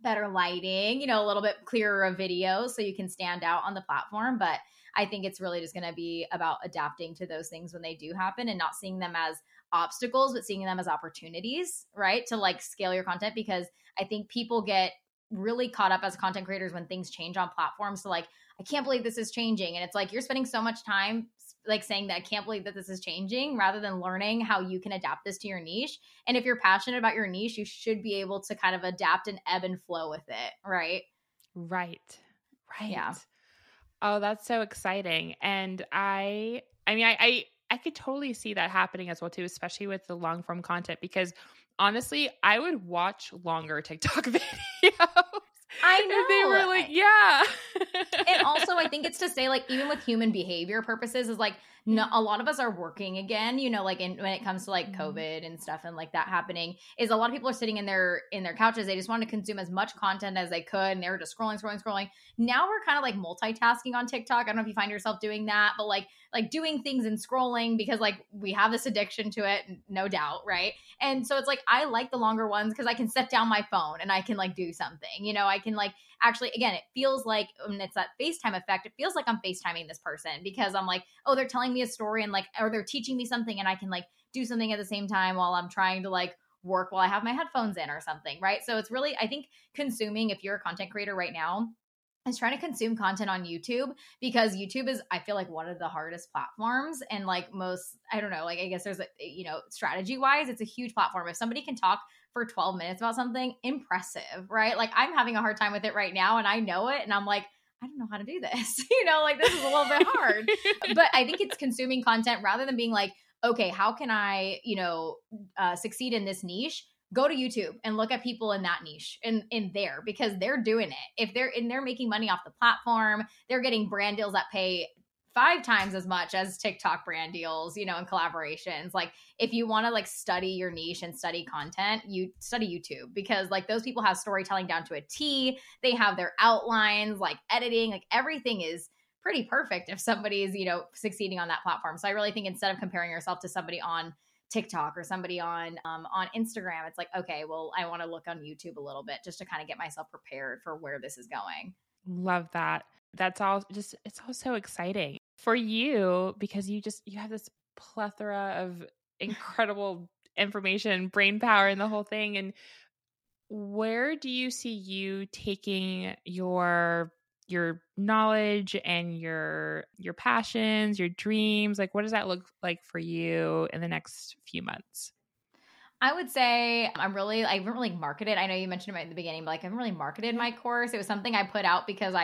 better lighting, you know, a little bit clearer of video so you can stand out on the platform. But I think it's really just going to be about adapting to those things when they do happen and not seeing them as obstacles, but seeing them as opportunities, right? To like scale your content, because I think people get really caught up as content creators when things change on platforms. So like, I can't believe this is changing. And it's like, you're spending so much time like saying that I can't believe that this is changing rather than learning how you can adapt this to your niche. And if you're passionate about your niche, you should be able to kind of adapt and ebb and flow with it. Right. Right. Right. Yeah. Oh, that's so exciting. And I mean, I could totally see that happening as well too, especially with the long form content, because honestly, I would watch longer TikTok videos. I know. They were like, yeah. And also I think it's to say like, even with human behavior purposes is like, no, a lot of us are working again, you know, like in, when it comes to like COVID and stuff and like that happening is a lot of people are sitting in their couches. They just want to consume as much content as they could. And they were just scrolling. Now we're kind of like multitasking on TikTok. I don't know if you find yourself doing that, but like doing things and scrolling because like we have this addiction to it, no doubt. Right. And so it's like, I like the longer ones because I can set down my phone and I can like do something, you know, I can like, actually, again, it feels like, and it's that FaceTime effect. It feels like I'm FaceTiming this person because I'm like, oh, they're telling me a story and like, or they're teaching me something and I can like do something at the same time while I'm trying to like work while I have my headphones in or something. Right. So it's really, I think consuming, if you're a content creator right now, is trying to consume content on YouTube because YouTube is, I feel like one of the hardest platforms and like most, I don't know, like, I guess there's a, you know, strategy wise, it's a huge platform. If somebody can talk for 12 minutes about something, impressive, right? Like I'm having a hard time with it right now and I know it. And I'm like, I don't know how to do this. You know, like this is a little bit hard, but I think it's consuming content rather than being like, okay, how can I, you know, succeed in this niche? Go to YouTube and look at people in that niche and in there because they're doing it. If they're making money off the platform, they're getting brand deals that pay 5 times as much as TikTok brand deals, you know, and collaborations. Like if you want to like study your niche and study content, you study YouTube because like those people have storytelling down to a T. They have their outlines, like editing, like everything is pretty perfect if somebody is, you know, succeeding on that platform. So I really think instead of comparing yourself to somebody on TikTok or somebody on Instagram, it's like, okay, well, I want to look on YouTube a little bit just to kind of get myself prepared for where this is going. Love that. That's all just, it's all so exciting for you because you have this plethora of incredible information, brain power and the whole thing. And where do you see you taking your knowledge and your passions, your dreams? Like, what does that look like for you in the next few months? I would say I haven't really marketed. I know you mentioned it in the beginning, but like I haven't really marketed my course. It was something I put out because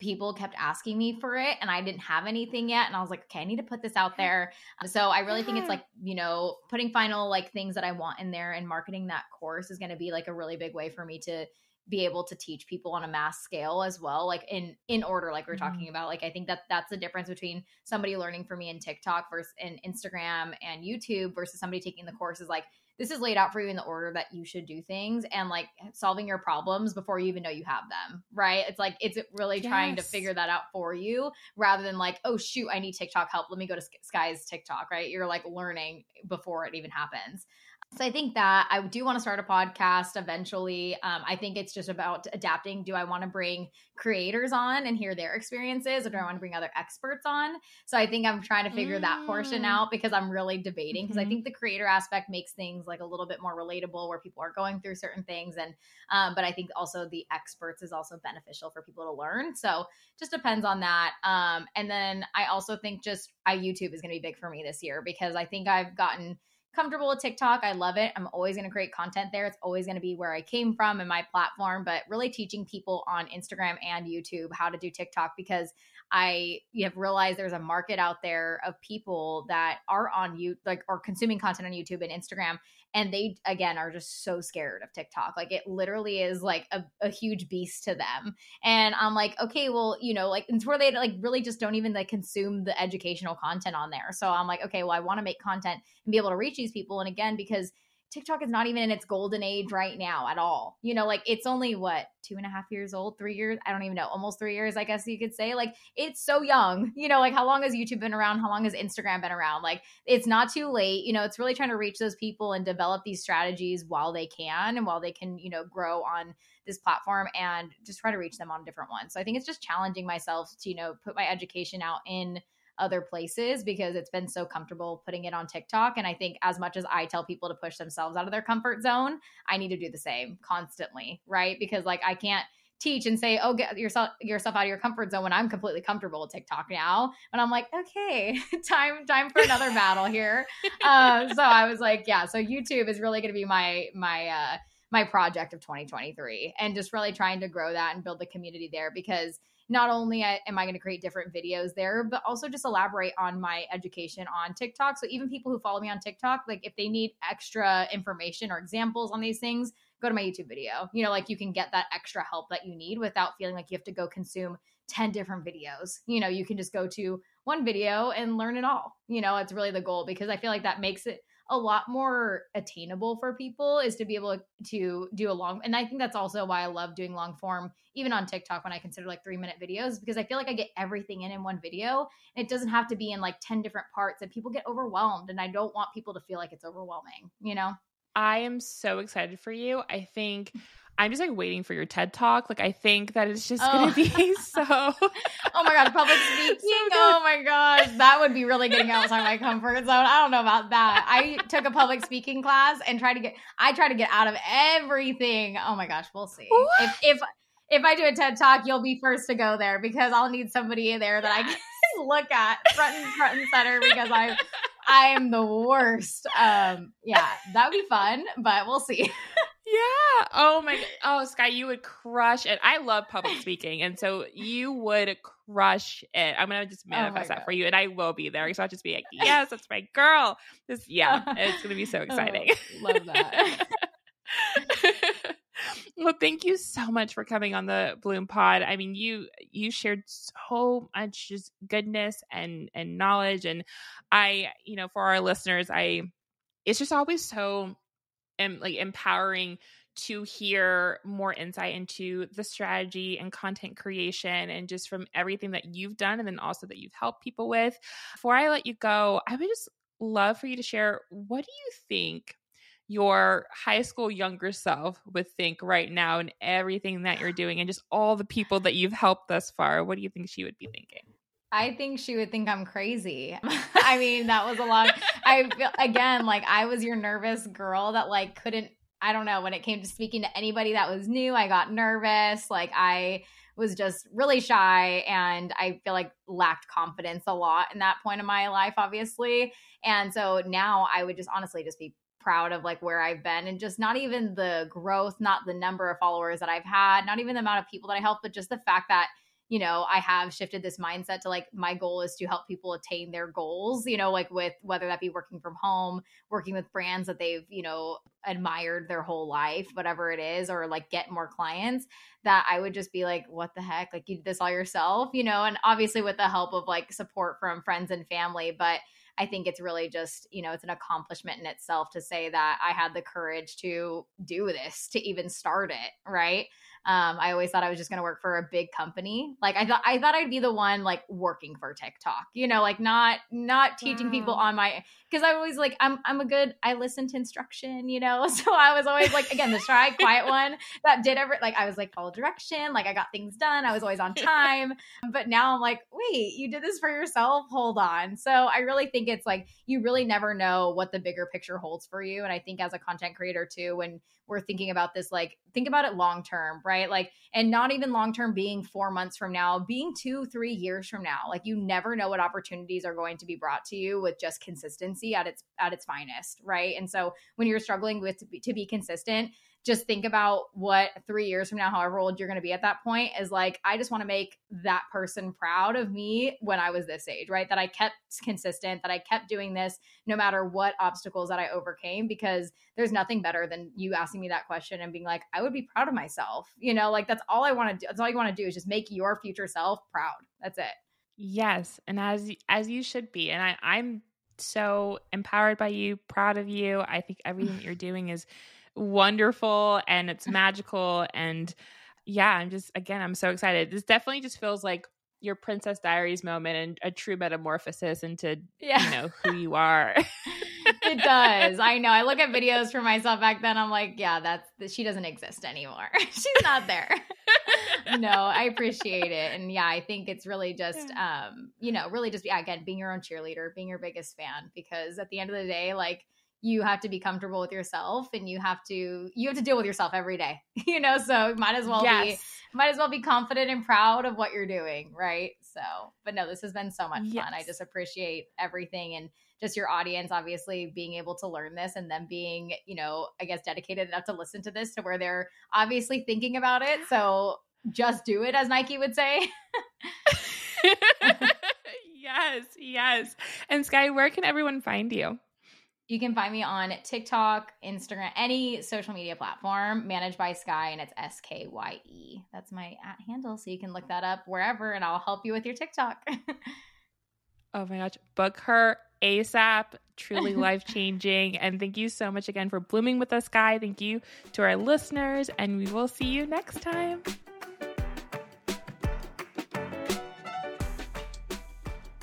people kept asking me for it and I didn't have anything yet. And I was like, okay, I need to put this out there. So I really think it's like, you know, putting final like things that I want in there and marketing that course is going to be like a really big way for me to be able to teach people on a mass scale as well, like in order, like we're talking about. Like I think that's the difference between somebody learning from me in TikTok versus in Instagram and YouTube versus somebody taking the course is like, this is laid out for you in the order that you should do things and like solving your problems before you even know you have them, right? It's like, it's really trying to figure that out for you rather than like, oh shoot, I need TikTok help. Let me go to Sky's TikTok, right? You're like learning before it even happens. So I think that I do want to start a podcast eventually. I think it's just about adapting. Do I want to bring creators on and hear their experiences, or do I want to bring other experts on? So I think I'm trying to figure that portion out, because I'm really debating, because I think the creator aspect makes things like a little bit more relatable where people are going through certain things. And but I think also the experts is also beneficial for people to learn. So just depends on that. And then I also think YouTube is going to be big for me this year, because I think I've gotten comfortable with TikTok. I love it. I'm always going to create content there. It's always going to be where I came from and my platform, but really teaching people on Instagram and YouTube how to do TikTok, because I have realized there's a market out there of people that are on you, like, or consuming content on YouTube and Instagram. And they, again, are just so scared of TikTok. Like, it literally is like a huge beast to them. And I'm like, okay, well, it's where they really just don't even consume the educational content on there. So I'm like, okay, well, I want to make content and be able to reach these people. And again, because TikTok is not even in its golden age right now at all. It's only 2.5 years old, 3 years. I don't even know. Almost 3 years, I guess you could say. It's so young, how long has YouTube been around? How long has Instagram been around? It's not too late. It's really trying to reach those people and develop these strategies while they can, and while they can, grow on this platform, and just try to reach them on different ones. So I think it's just challenging myself to, put my education out in other places, because it's been so comfortable putting it on TikTok. And I think as much as I tell people to push themselves out of their comfort zone, I need to do the same constantly, right? Because I can't teach and say, oh, get yourself out of your comfort zone when I'm completely comfortable with TikTok now. And I'm like, okay, time for another battle here. So I was like, yeah, so YouTube is really going to be my project of 2023, and just really trying to grow that and build the community there, because not only am I going to create different videos there, but also just elaborate on my education on TikTok. So even people who follow me on TikTok, if they need extra information or examples on these things, go to my YouTube video. You can get that extra help that you need without feeling like you have to go consume 10 different videos. You can just go to one video and learn it all. It's really the goal, because I feel like that makes it a lot more attainable for people, is to be able to do a long. And I think that's also why I love doing long form, even on TikTok, when I consider 3-minute videos, because I feel like I get everything in one video, and it doesn't have to be in 10 different parts, and people get overwhelmed. And I don't want people to feel like it's overwhelming, I am so excited for you. I think I'm just waiting for your TED Talk. I think that it's just going to be so. Oh my God. Public speaking. So oh my gosh. That would be really getting outside my comfort zone. I don't know about that. I took a public speaking class and try to get out of everything. Oh my gosh. We'll see. If I do a TED Talk, you'll be first to go there, because I'll need somebody in there that I can look at front and center, because I am the worst. Yeah, that would be fun, but we'll see. Yeah. Oh my God. Oh, Sky, you would crush it. I love public speaking, and so you would crush it. I'm going to just manifest that for you, and I will be there. So I'll just be like, yes, that's my girl. It's going to be so exciting. Oh, love that. Well, thank you so much for coming on the Bloom Pod. I mean, you shared so much just goodness and knowledge. And I, for our listeners, it's just always so empowering to hear more insight into the strategy and content creation, and just from everything that you've done, and then also that you've helped people with. Before I let you go, I would just love for you to share, what do you think your high school younger self would think right now, and everything that you're doing, and just all the people that you've helped thus far? What do you think she would be thinking? I think she would think I'm crazy. I mean, that was a lot. I feel, again, I was your nervous girl that couldn't, I don't know, when it came to speaking to anybody that was new, I got nervous. I was just really shy, and I feel lacked confidence a lot in that point of my life, obviously. And so now I would just honestly just be proud of where I've been, and just not even the growth, not the number of followers that I've had, not even the amount of people that I helped, but just the fact that I have shifted this mindset to my goal is to help people attain their goals, with whether that be working from home, working with brands that they've, admired their whole life, whatever it is, or get more clients. That I would just be what the heck? You did this all yourself, and obviously with the help of support from friends and family. But I think it's really just, you know, it's an accomplishment in itself to say that I had the courage to do this, to even start it, right? I always thought I was just going to work for a big company. Like I thought I'd be the one like working for TikTok, you know, like not teaching people on my, cause I always like, I listen to instruction, you know? So I was always like, again, the shy, quiet one that did everything. Like I was like, follow direction. Like I got things done. I was always on time, but now I'm like, wait, you did this for yourself. Hold on. So I really think it's like, you really never know what the bigger picture holds for you. And I think as a content creator too, when we're thinking about this, like think about it long-term, right? Like, and not even long-term being 4 months from now, being 2-3 years from now, like you never know what opportunities are going to be brought to you with just consistency at its finest. Right. And so when you're struggling with to be consistent, just think about what 3 years from now, however old you're going to be at that point is like, I just want to make that person proud of me when I was this age, right? That I kept consistent, that I kept doing this no matter what obstacles that I overcame, because there's nothing better than you asking me that question and being like, I would be proud of myself. You know, like that's all I want to do. That's all you want to do is just make your future self proud. That's it. Yes. And as you should be. And I'm so empowered by you, proud of you. I think everything that you're doing is wonderful and it's magical. And yeah, I'm so excited. This definitely just feels like your Princess Diaries moment and a true metamorphosis into, you know, who you are. It does. I know. I look at videos for myself back then. I'm like, yeah, she doesn't exist anymore. She's not there. No, I appreciate it. And yeah, I think it's really just, you know, really just, yeah, again, being your own cheerleader, being your biggest fan, because at the end of the day, like, you have to be comfortable with yourself and you have to deal with yourself every day, you know, so might as well be confident and proud of what you're doing. Right. So, but no, this has been so much fun. I just appreciate everything. And just your audience, obviously being able to learn this and them being, you know, I guess dedicated enough to listen to this to where they're obviously thinking about it. So just do it, as Nike would say. Yes. Yes. And Sky, where can everyone find you? You can find me on TikTok, Instagram, any social media platform, managed by Sky, and it's SKYE. That's my @handle, so you can look that up wherever, and I'll help you with your TikTok. Oh my gosh, book her ASAP. Truly life-changing. And thank you so much again for blooming with us, Sky. Thank you to our listeners, and we will see you next time.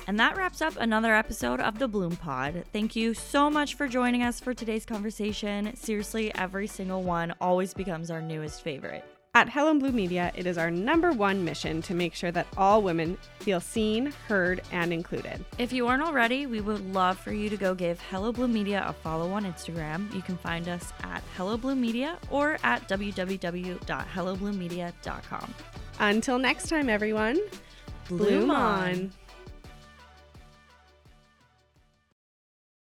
And that wraps up another episode of the Bloom Pod. Thank you so much for joining us for today's conversation. Seriously, every single one always becomes our newest favorite. At Hello Bloom Media, it is our #1 mission to make sure that all women feel seen, heard, and included. If you aren't already, we would love for you to go give Hello Bloom Media a follow on Instagram. You can find us at Hello Bloom Media or at www.hellobloomedia.com. Until next time, everyone, Bloom on.